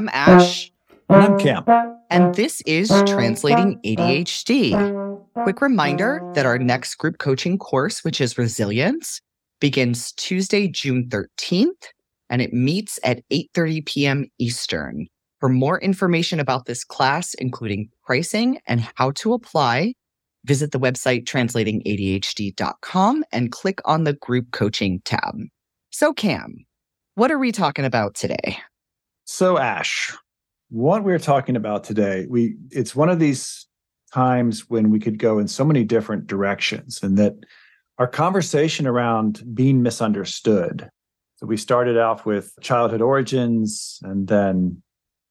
I'm Ash. And I'm Cam. And this is Translating ADHD. Quick reminder that our next group coaching course, which is Resilience, begins Tuesday, June 13th, and it meets at 8:30 p.m. Eastern. For more information about this class, including pricing and how to apply, visit the website translatingadhd.com and click on the group coaching tab. So Cam, what are we talking about today? So Ash, what we're talking about today, it's one of these times when we could go in so many different directions, and that our conversation around being misunderstood. So we started off with childhood origins and then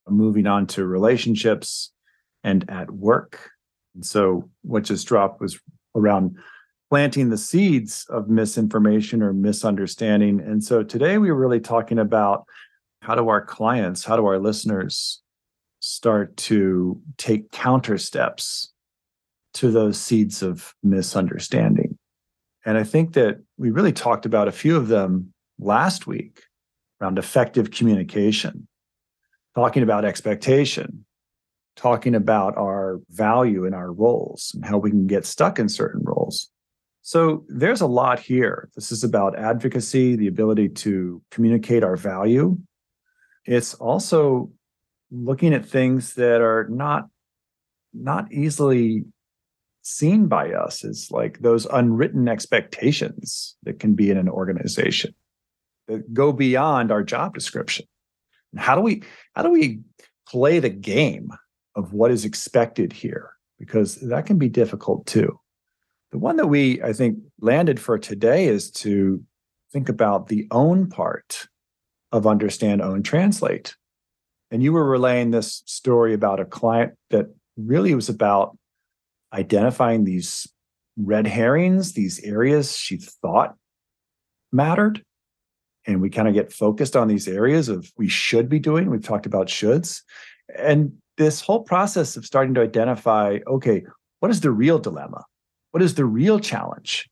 moving on to relationships and at work. And so what just dropped was around planting the seeds of misinformation or misunderstanding. And so today we're really talking about how do our listeners start to take counter steps to those seeds of misunderstanding. And I think that we really talked about a few of them last week around effective communication, talking about expectation, talking about our value and our roles and how we can get stuck in certain roles. So there's a lot here. This is about advocacy, the ability to communicate our value. It's also looking at things that are not easily seen by us. It's like those unwritten expectations that can be in an organization that go beyond our job description. How do we play the game of what is expected here? Because that can be difficult too. The one that I think, landed for today is to think about the own part of understand, own, translate. And you were relaying this story about a client that really was about identifying these red herrings, these areas she thought mattered. And we kind of get focused on these areas of we should be doing. We've talked about shoulds. And this whole process of starting to identify, okay, what is the real dilemma? What is the real challenge?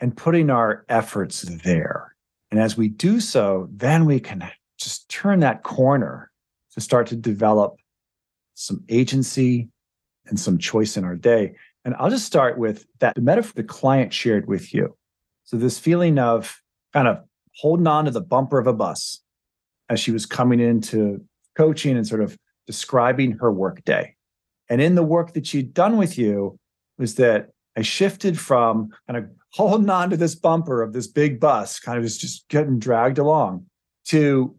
And putting our efforts there. And as we do so, then we can just turn that corner to start to develop some agency and some choice in our day. And I'll just start with the metaphor the client shared with you. So this feeling of kind of holding on to the bumper of a bus as she was coming into coaching and sort of describing her work day. And in the work that she'd done with you was that I shifted from kind of holding on to this bumper of this big bus, kind of just getting dragged along, to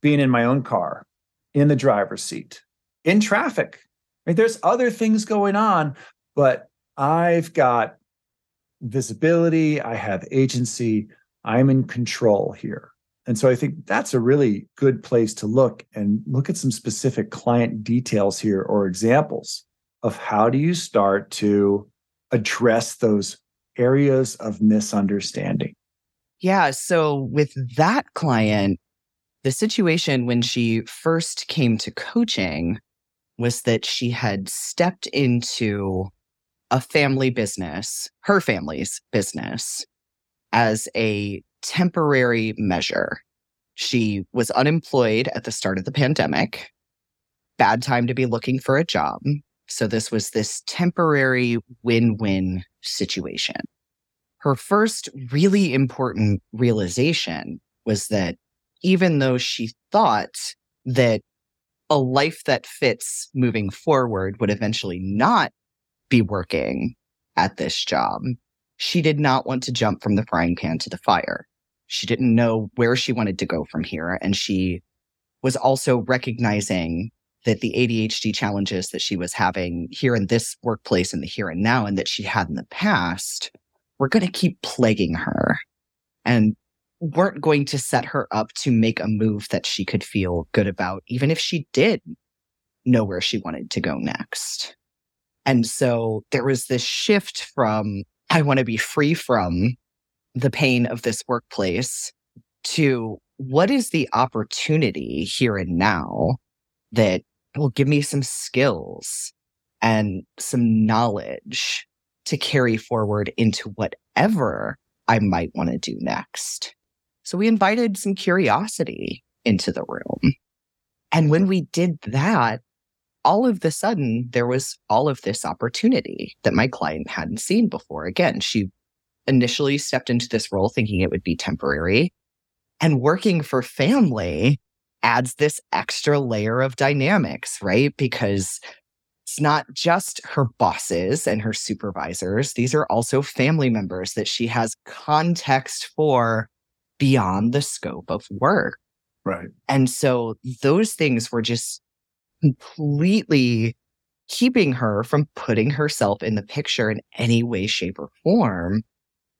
being in my own car, in the driver's seat, in traffic. I mean, there's other things going on, but I've got visibility, I have agency, I'm in control here. And so I think that's a really good place to look and look at some specific client details here or examples of how do you start to address those areas of misunderstanding. Yeah. So with that client, the situation when she first came to coaching was that she had stepped into a family business, her family's business, as a temporary measure. She was unemployed at the start of the pandemic, bad time to be looking for a job. So this was this temporary win-win situation. Her first really important realization was that even though she thought that a life that fits moving forward would eventually not be working at this job, she did not want to jump from the frying pan to the fire. She didn't know where she wanted to go from here. And she was also recognizing that the ADHD challenges that she was having here in this workplace in the here and now, and that she had in the past, were going to keep plaguing her and weren't going to set her up to make a move that she could feel good about, even if she did know where she wanted to go next. And so there was this shift from, I want to be free from the pain of this workplace, to what is the opportunity here and now that will give me some skills and some knowledge to carry forward into whatever I might want to do next. So we invited some curiosity into the room. And when we did that, all of the sudden, there was all of this opportunity that my client hadn't seen before. Again, she initially stepped into this role thinking it would be temporary. And working for family adds this extra layer of dynamics, right? Because it's not just her bosses and her supervisors. These are also family members that she has context for beyond the scope of work. Right. And so those things were just completely keeping her from putting herself in the picture in any way, shape, or form,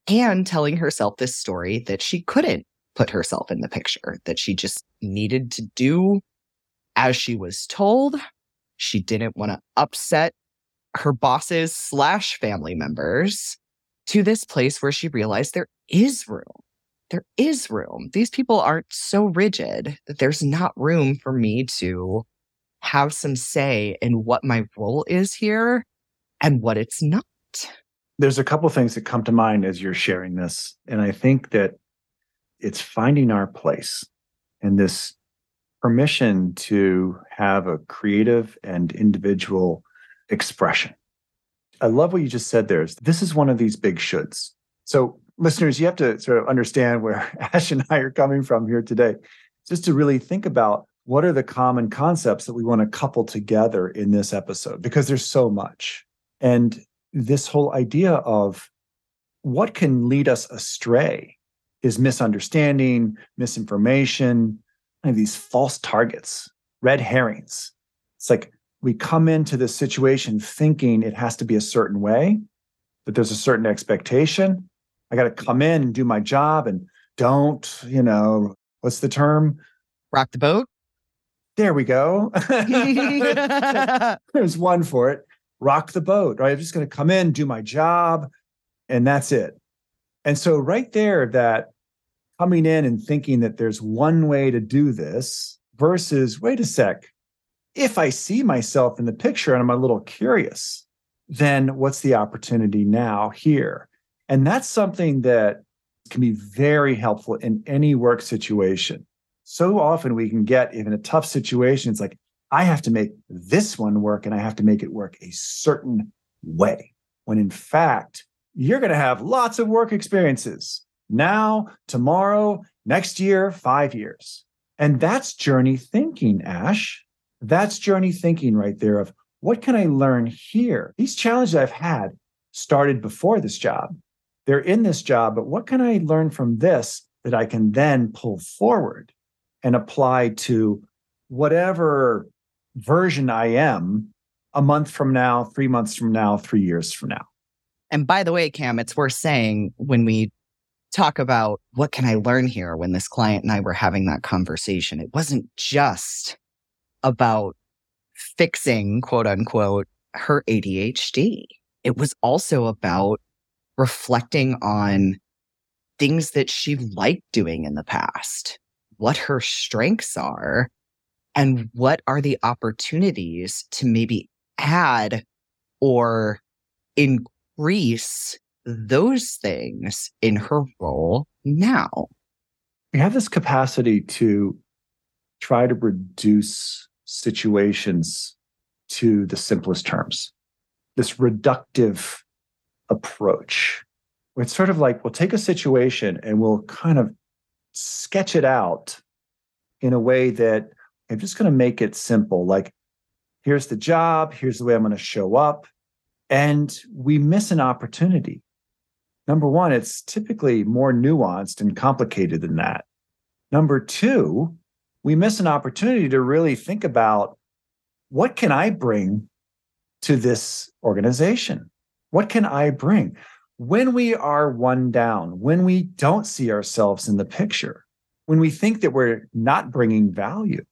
and telling herself this story that she couldn't put herself in the picture, that she just needed to do as she was told. She didn't want to upset her bosses / family members, to this place where she realized there is room. There is room. These people aren't so rigid that there's not room for me to have some say in what my role is here and what it's not. There's a couple things that come to mind as you're sharing this. And I think that it's finding our place and this permission to have a creative and individual expression. I love what you just said there. This is one of these big shoulds. So listeners, you have to sort of understand where Ash and I are coming from here today, just to really think about what are the common concepts that we want to couple together in this episode, because there's so much. And this whole idea of what can lead us astray is misunderstanding, misinformation, and these false targets, red herrings. It's like we come into this situation thinking it has to be a certain way, that there's a certain expectation. I got to come in and do my job and don't, what's the term? Rock the boat. There we go. There's one for it. Rock the boat, right? I'm just going to come in, do my job, and that's it. And so right there, that coming in and thinking that there's one way to do this versus, wait a sec, if I see myself in the picture and I'm a little curious, then what's the opportunity now here? And that's something that can be very helpful in any work situation. So often we can get in a tough situation, it's like, I have to make this one work and I have to make it work a certain way. When in fact, you're going to have lots of work experiences now, tomorrow, next year, 5 years. And that's journey thinking, Ash. That's journey thinking right there of what can I learn here? These challenges I've had started before this job. They're in this job, but what can I learn from this that I can then pull forward and apply to whatever version I am a month from now, 3 months from now, 3 years from now? And by the way, Cam, it's worth saying when we talk about what can I learn here, when this client and I were having that conversation, it wasn't just about fixing, quote unquote, her ADHD. It was also about reflecting on things that she liked doing in the past, what her strengths are, and what are the opportunities to maybe add or increase those things in her role now. We have this capacity to try to reduce situations to the simplest terms. This reductive approach. It's sort of like, we'll take a situation and we'll kind of sketch it out in a way that I'm just going to make it simple. Like, here's the job, here's the way I'm going to show up. And we miss an opportunity. Number one, it's typically more nuanced and complicated than that. Number two, we miss an opportunity to really think about, what can I bring to this organization? What can I bring? When we are one down, when we don't see ourselves in the picture, when we think that we're not bringing value,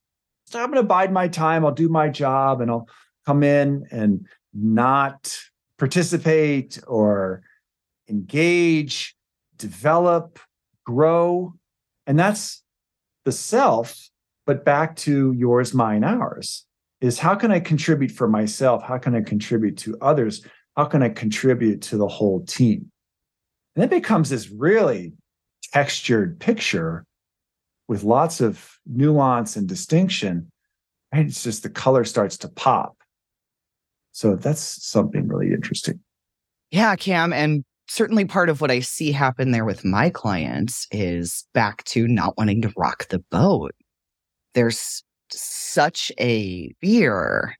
so I'm going to bide my time, I'll do my job, and I'll come in and not participate or engage, develop, grow. And that's the self, but back to yours, mine, ours, is how can I contribute for myself? How can I contribute to others? How can I contribute to the whole team? And it becomes this really textured picture with lots of nuance and distinction right? It's just the color starts to pop. So that's something really interesting. Yeah, Cam. And certainly part of what I see happen there with my clients is back to not wanting to rock the boat. There's such a fear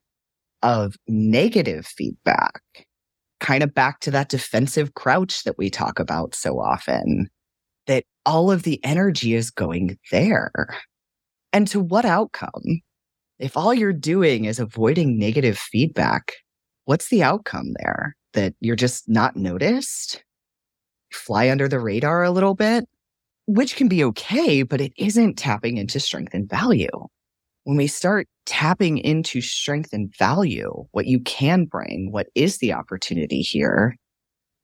of negative feedback, kind of back to that defensive crouch that we talk about so often, that all of the energy is going there. And to what outcome? If all you're doing is avoiding negative feedback, what's the outcome there? That you're just not noticed? Fly under the radar a little bit? Which can be okay, but it isn't tapping into strength and value. When we start tapping into strength and value, what you can bring, what is the opportunity here,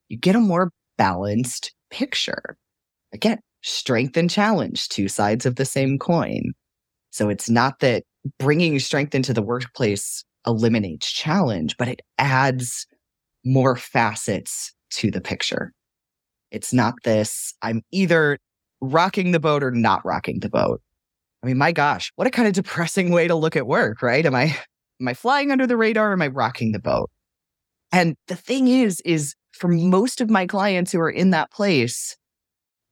you get a more balanced picture. Again, strength and challenge, two sides of the same coin. So it's not that bringing strength into the workplace eliminates challenge, but it adds more facets to the picture. It's not this, I'm either rocking the boat or not rocking the boat. I mean, my gosh, what a kind of depressing way to look at work, right? Am I flying under the radar or am I rocking the boat? And the thing is for most of my clients who are in that place,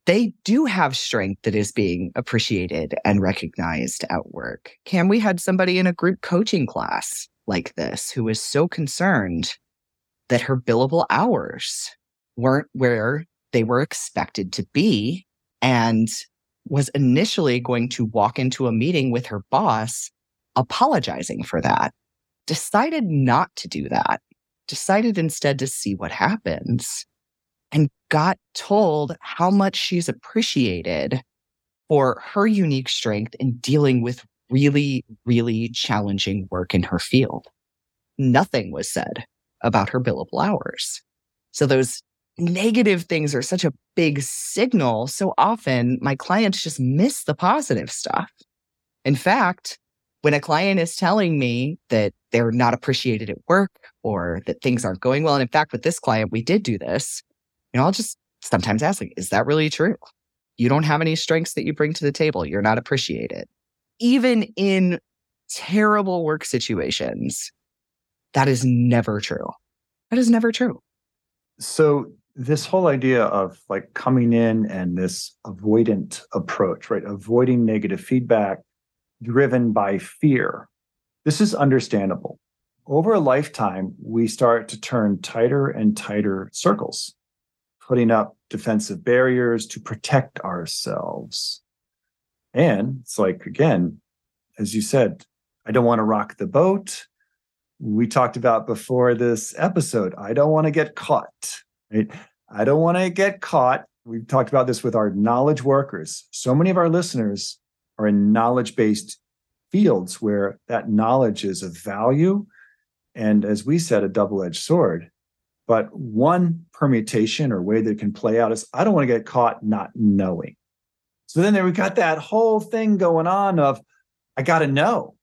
they do have strength that is being appreciated and recognized at work. Cam, we had somebody in a group coaching class like this who was so concerned that her billable hours weren't where they were expected to be, and was initially going to walk into a meeting with her boss apologizing for that. Decided not to do that. Decided instead to see what happens. And got told how much she's appreciated for her unique strength in dealing with really, really challenging work in her field. Nothing was said about her billable hours. So those negative things are such a big signal. So often my clients just miss the positive stuff. In fact, when a client is telling me that they're not appreciated at work or that things aren't going well, and in fact, with this client, we did do this. I'll just sometimes ask, is that really true? You don't have any strengths that you bring to the table. You're not appreciated. Even in terrible work situations, that is never true. That is never true. So this whole idea of like coming in and this avoidant approach, right? Avoiding negative feedback driven by fear. This is understandable. Over a lifetime, we start to turn tighter and tighter circles, putting up defensive barriers to protect ourselves. And it's like, again, as you said, I don't want to rock the boat. We talked about before this episode, I don't want to get caught, right? I don't want to get caught. We've talked about this with our knowledge workers. So many of our listeners are in knowledge-based fields where that knowledge is of value. And as we said, a double-edged sword. But one permutation or way that it can play out is I don't want to get caught not knowing. So then we've got that whole thing going on of I got to know.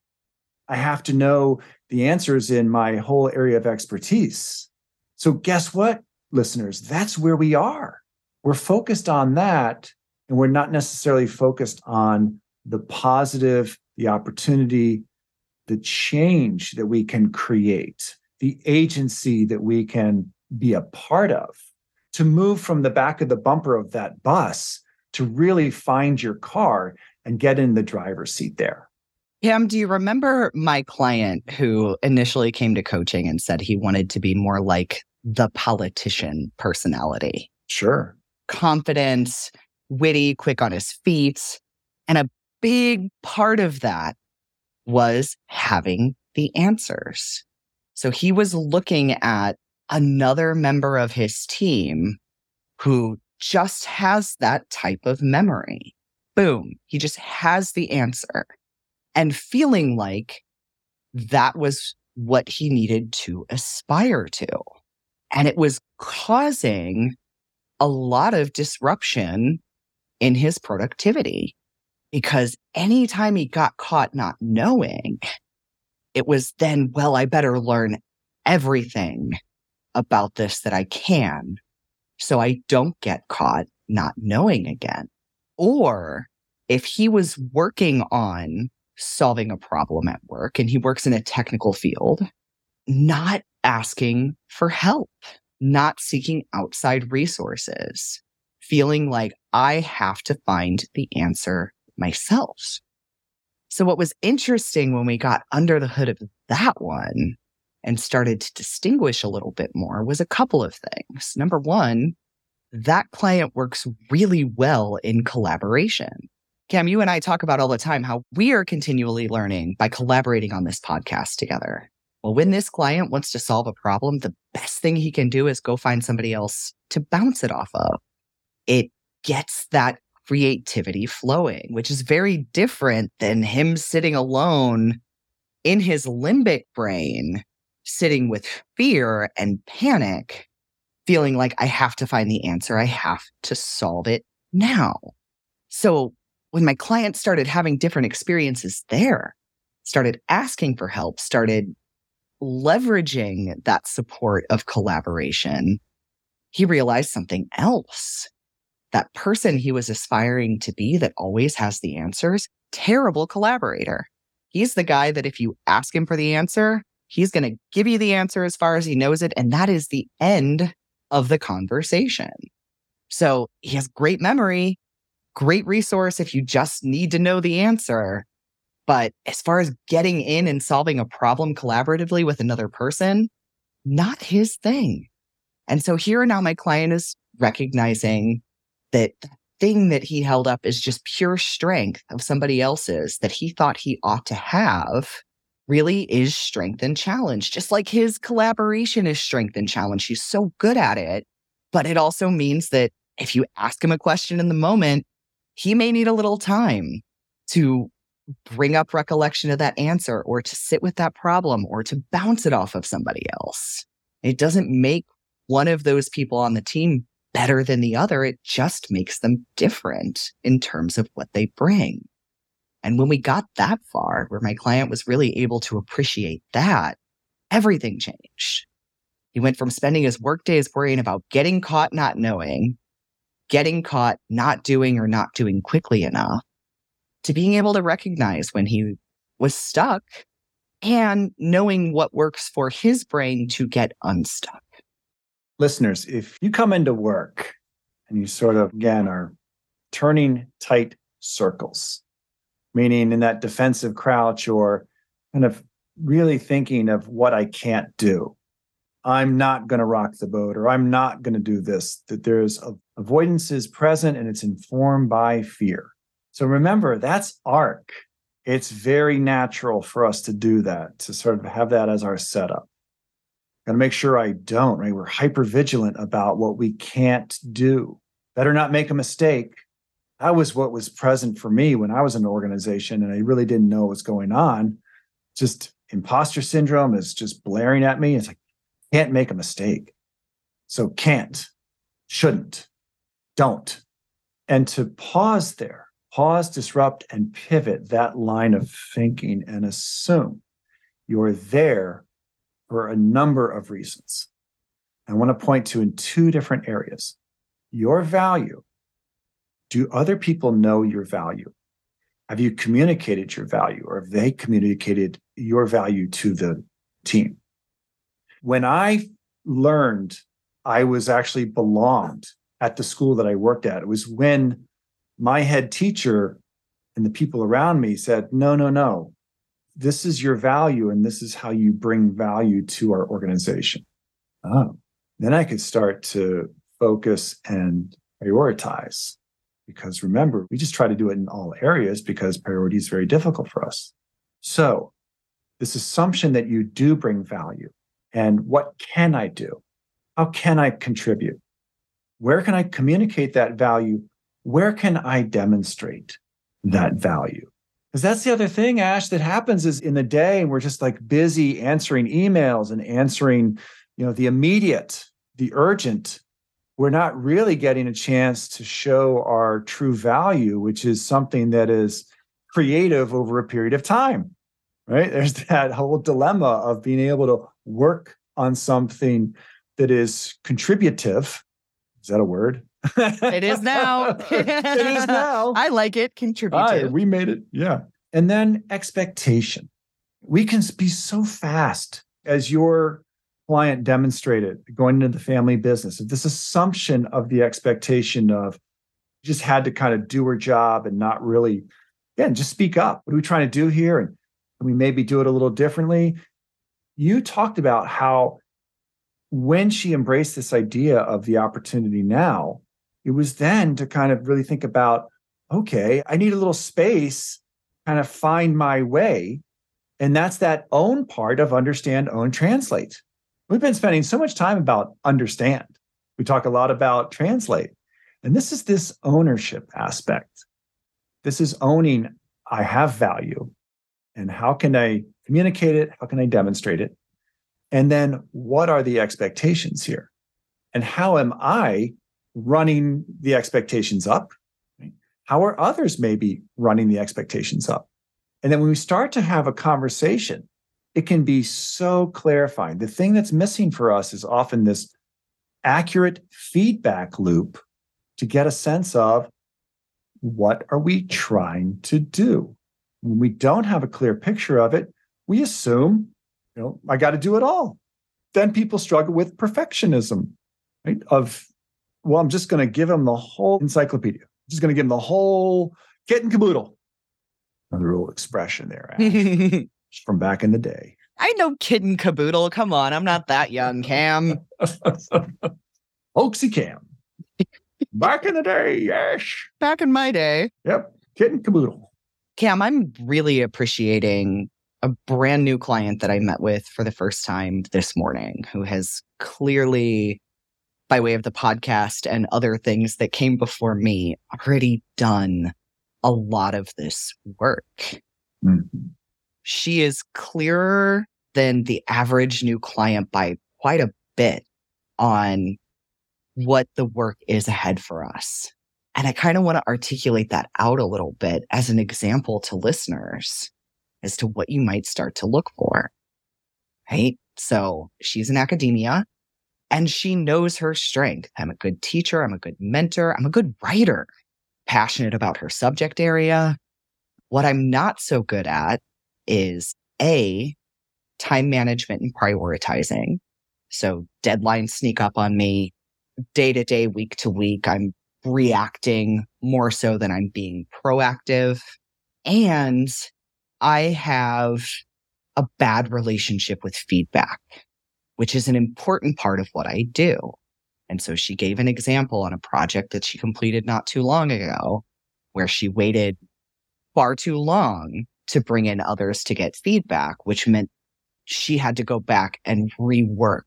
I have to know the answers in my whole area of expertise. So guess what, listeners? That's where we are. We're focused on that, and we're not necessarily focused on the positive, the opportunity, the change that we can create, the agency that we can be a part of, to move from the back of the bumper of that bus to really find your car and get in the driver's seat there. Cam, do you remember my client who initially came to coaching and said he wanted to be more like the politician personality? Sure. Confident, witty, quick on his feet. And a big part of that was having the answers. So he was looking at another member of his team who just has that type of memory. Boom. He just has the answer. And feeling like that was what he needed to aspire to. And it was causing a lot of disruption in his productivity. Because anytime he got caught not knowing, it was then, well, I better learn everything about this that I can so I don't get caught not knowing again. Or if he was working on solving a problem at work, and he works in a technical field, not asking for help, not seeking outside resources, feeling like I have to find the answer myself. So what was interesting when we got under the hood of that one and started to distinguish a little bit more was a couple of things. Number one, that client works really well in collaboration. Cam, you and I talk about all the time how we are continually learning by collaborating on this podcast together. Well, when this client wants to solve a problem, the best thing he can do is go find somebody else to bounce it off of. It gets that creativity flowing, which is very different than him sitting alone in his limbic brain, sitting with fear and panic, feeling like I have to find the answer. I have to solve it now. So when my client started having different experiences there, started asking for help, started leveraging that support of collaboration, he realized something else. That person he was aspiring to be that always has the answers, terrible collaborator. He's the guy that if you ask him for the answer, he's going to give you the answer as far as he knows it. And that is the end of the conversation. So he has great memory, great resource if you just need to know the answer. But as far as getting in and solving a problem collaboratively with another person, not his thing. And so here now my client is recognizing that the thing that he held up is just pure strength of somebody else's that he thought he ought to have really is strength and challenge. Just like his collaboration is strength and challenge. He's so good at it. But it also means that if you ask him a question in the moment, he may need a little time to bring up recollection of that answer or to sit with that problem or to bounce it off of somebody else. It doesn't make one of those people on the team better than the other. It just makes them different in terms of what they bring. And when we got that far, where my client was really able to appreciate that, everything changed. He went from spending his workdays worrying about getting caught not knowing, getting caught not doing or not doing quickly enough, to being able to recognize when he was stuck and knowing what works for his brain to get unstuck. Listeners, if you come into work and you sort of, again, are turning tight circles, meaning in that defensive crouch or kind of really thinking of what I can't do, I'm not going to rock the boat or I'm not going to do this, that there's avoidance is present and it's informed by fear. So remember, that's arc. It's very natural for us to do that, to sort of have that as our setup. Got to make sure I don't, right? We're hypervigilant about what we can't do. Better not make a mistake. That was what was present for me when I was in an organization and I really didn't know what was going on. Just imposter syndrome is just blaring at me. It's like, can't make a mistake. So can't, shouldn't, don't. And to pause there, pause, disrupt, and pivot that line of thinking and assume you're there for a number of reasons. I want to point to in two different areas. Your value. Do other people know your value? Have you communicated your value, or have they communicated your value to the team? When I learned I was actually belonged at the school that I worked at, it was when my head teacher and the people around me said, no, this is your value and this is how you bring value to our organization. Oh, then I could start to focus and prioritize, because remember, we just try to do it in all areas because priority is very difficult for us. So this assumption that you do bring value and what can I do? How can I contribute? Where can I communicate that value? Where can I demonstrate that value? Because that's the other thing, Ash, that happens is in the day, we're just like busy answering emails and answering, the immediate, the urgent. We're not really getting a chance to show our true value, which is something that is creative over a period of time, right? There's that whole dilemma of being able to work on something that is contributive. Is that a word? It is now. I like it. Contributive. We made it. Yeah. And then expectation. We can be so fast, as your client demonstrated, going into the family business. This assumption of the expectation of just had to kind of do her job and not really, again, just speak up. What are we trying to do here? And we maybe do it a little differently. You talked about how when she embraced this idea of the opportunity now, it was then to kind of really think about, okay, I need a little space, kind of find my way. And that's that own part of understand, own, translate. We've been spending so much time about understand. We talk a lot about translate. And this is this ownership aspect. This is owning, I have value. And how can I communicate it? How can I demonstrate it? And then what are the expectations here? And how am I running the expectations up? How are others maybe running the expectations up? And then when we start to have a conversation, it can be so clarifying. The thing that's missing for us is often this accurate feedback loop to get a sense of what are we trying to do? When we don't have a clear picture of it, we assume, I got to do it all. Then people struggle with perfectionism, right? Of, well, I'm just going to give them the whole encyclopedia. I'm just going to give them the whole kit and caboodle. Another little expression there, Asher, from back in the day. I know kit and caboodle. Come on, I'm not that young, Cam. Oaksy Cam. Back in the day, yes. Back in my day. Yep, kit and caboodle. Cam, I'm really appreciating a brand new client that I met with for the first time this morning, who has clearly, by way of the podcast and other things that came before me, already done a lot of this work. Mm-hmm. She is clearer than the average new client by quite a bit on what the work is ahead for us. And I kind of want to articulate that out a little bit as an example to listeners as to what you might start to look for, right? So she's in academia and she knows her strength. I'm a good teacher. I'm a good mentor. I'm a good writer. Passionate about her subject area. What I'm not so good at is A, time management and prioritizing. So deadlines sneak up on me day to day, week to week. I'm reacting more so than I'm being proactive. And I have a bad relationship with feedback, which is an important part of what I do. And so she gave an example on a project that she completed not too long ago where she waited far too long to bring in others to get feedback, which meant she had to go back and rework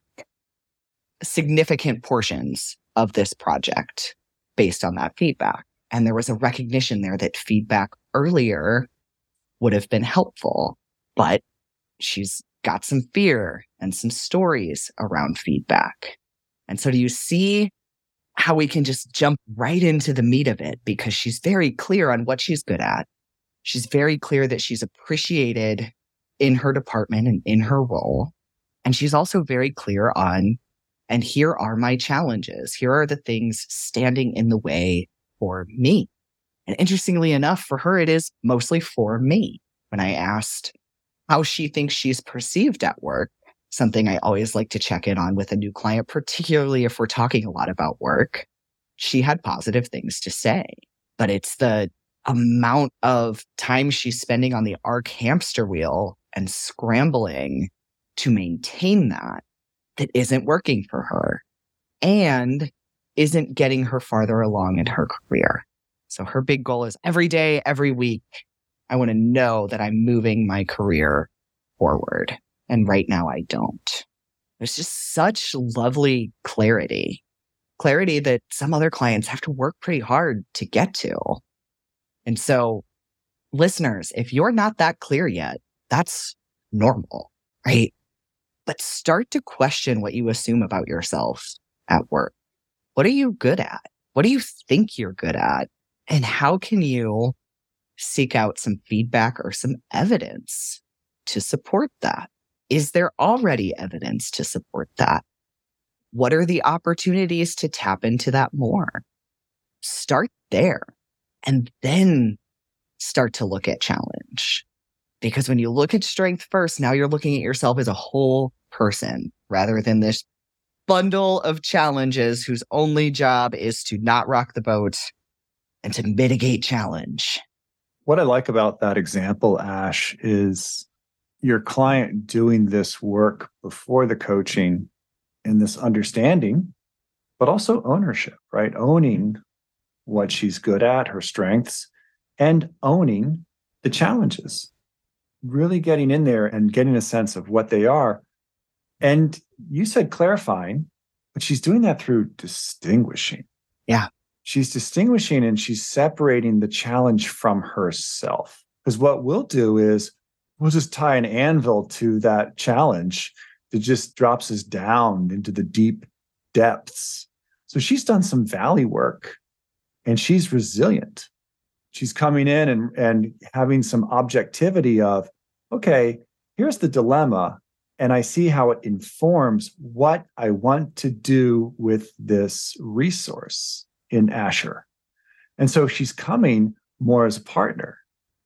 significant portions of this project based on that feedback. And there was a recognition there that feedback earlier would have been helpful, but she's got some fear and some stories around feedback. And so do you see how we can just jump right into the meat of it? Because she's very clear on what she's good at. She's very clear that she's appreciated in her department and in her role. And she's also very clear on, and here are my challenges. Here are the things standing in the way for me. And interestingly enough, for her, it is mostly for me. When I asked how she thinks she's perceived at work, something I always like to check in on with a new client, particularly if we're talking a lot about work, she had positive things to say. But it's the amount of time she's spending on the ARC hamster wheel and scrambling to maintain that isn't working for her and isn't getting her farther along in her career. So her big goal is every day, every week, I want to know that I'm moving my career forward. And right now I don't. There's just such lovely clarity that some other clients have to work pretty hard to get to. And so listeners, if you're not that clear yet, that's normal, right? But start to question what you assume about yourself at work. What are you good at? What do you think you're good at? And how can you seek out some feedback or some evidence to support that? Is there already evidence to support that? What are the opportunities to tap into that more? Start there and then start to look at challenge. Because when you look at strength first, now you're looking at yourself as a whole person rather than this bundle of challenges whose only job is to not rock the boat and to mitigate challenge. What I like about that example, Ash, is your client doing this work before the coaching and this understanding, but also ownership, right? Owning what she's good at, her strengths, and owning the challenges. Really getting in there and getting a sense of what they are. And you said clarifying, but she's doing that through distinguishing. Yeah. She's distinguishing and she's separating the challenge from herself. Because what we'll do is we'll just tie an anvil to that challenge that just drops us down into the deep depths. So she's done some valley work and she's resilient. She's coming in and having some objectivity of, okay, here's the dilemma. And I see how it informs what I want to do with this resource in Asher. And so she's coming more as a partner.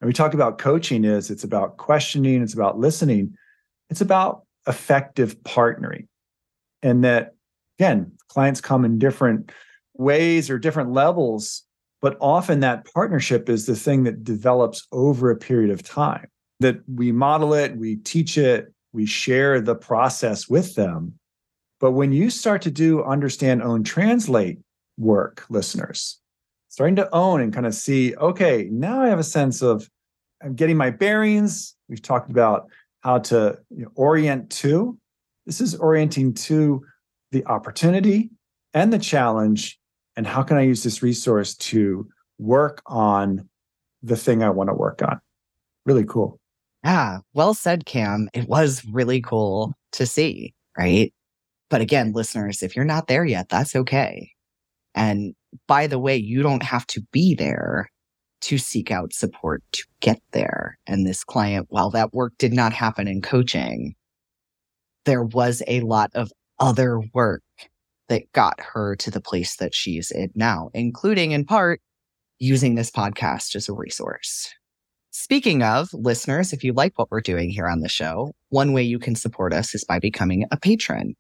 And we talk about coaching is it's about questioning, it's about listening, it's about effective partnering. And that, again, clients come in different ways or different levels. But often that partnership is the thing that develops over a period of time, that we model it, we teach it, we share the process with them. But when you start to do understand, own, translate work, listeners, starting to own and kind of see, okay, now I have a sense of I'm getting my bearings. We've talked about how to orient to. This is orienting to the opportunity and the challenge. And how can I use this resource to work on the thing I want to work on? Really cool. Yeah, well said, Cam. It was really cool to see, right? But again, listeners, if you're not there yet, that's okay. And by the way, you don't have to be there to seek out support to get there. And this client, while that work did not happen in coaching, there was a lot of other work that got her to the place that she's in now, including in part using this podcast as a resource. Speaking of listeners, if you like what we're doing here on the show, one way you can support us is by becoming a patron.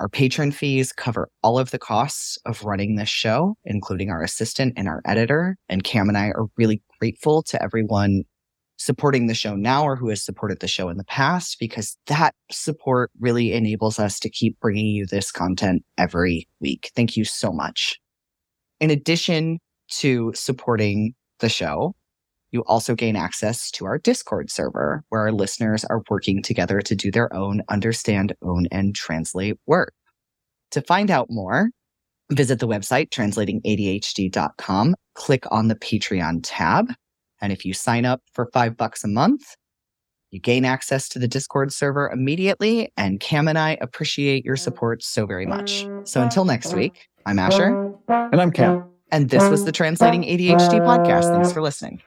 Our patron fees cover all of the costs of running this show, including our assistant and our editor. And Cam and I are really grateful to everyone supporting the show now or who has supported the show in the past, because that support really enables us to keep bringing you this content every week. Thank you so much. In addition to supporting the show, you also gain access to our Discord server where our listeners are working together to do their own understand, own, and translate work. To find out more, visit the website translatingadhd.com, click on the Patreon tab. And if you sign up for $5 a month, you gain access to the Discord server immediately. And Cam and I appreciate your support so very much. So until next week, I'm Asher. And I'm Cam. And this was the Translating ADHD podcast. Thanks for listening.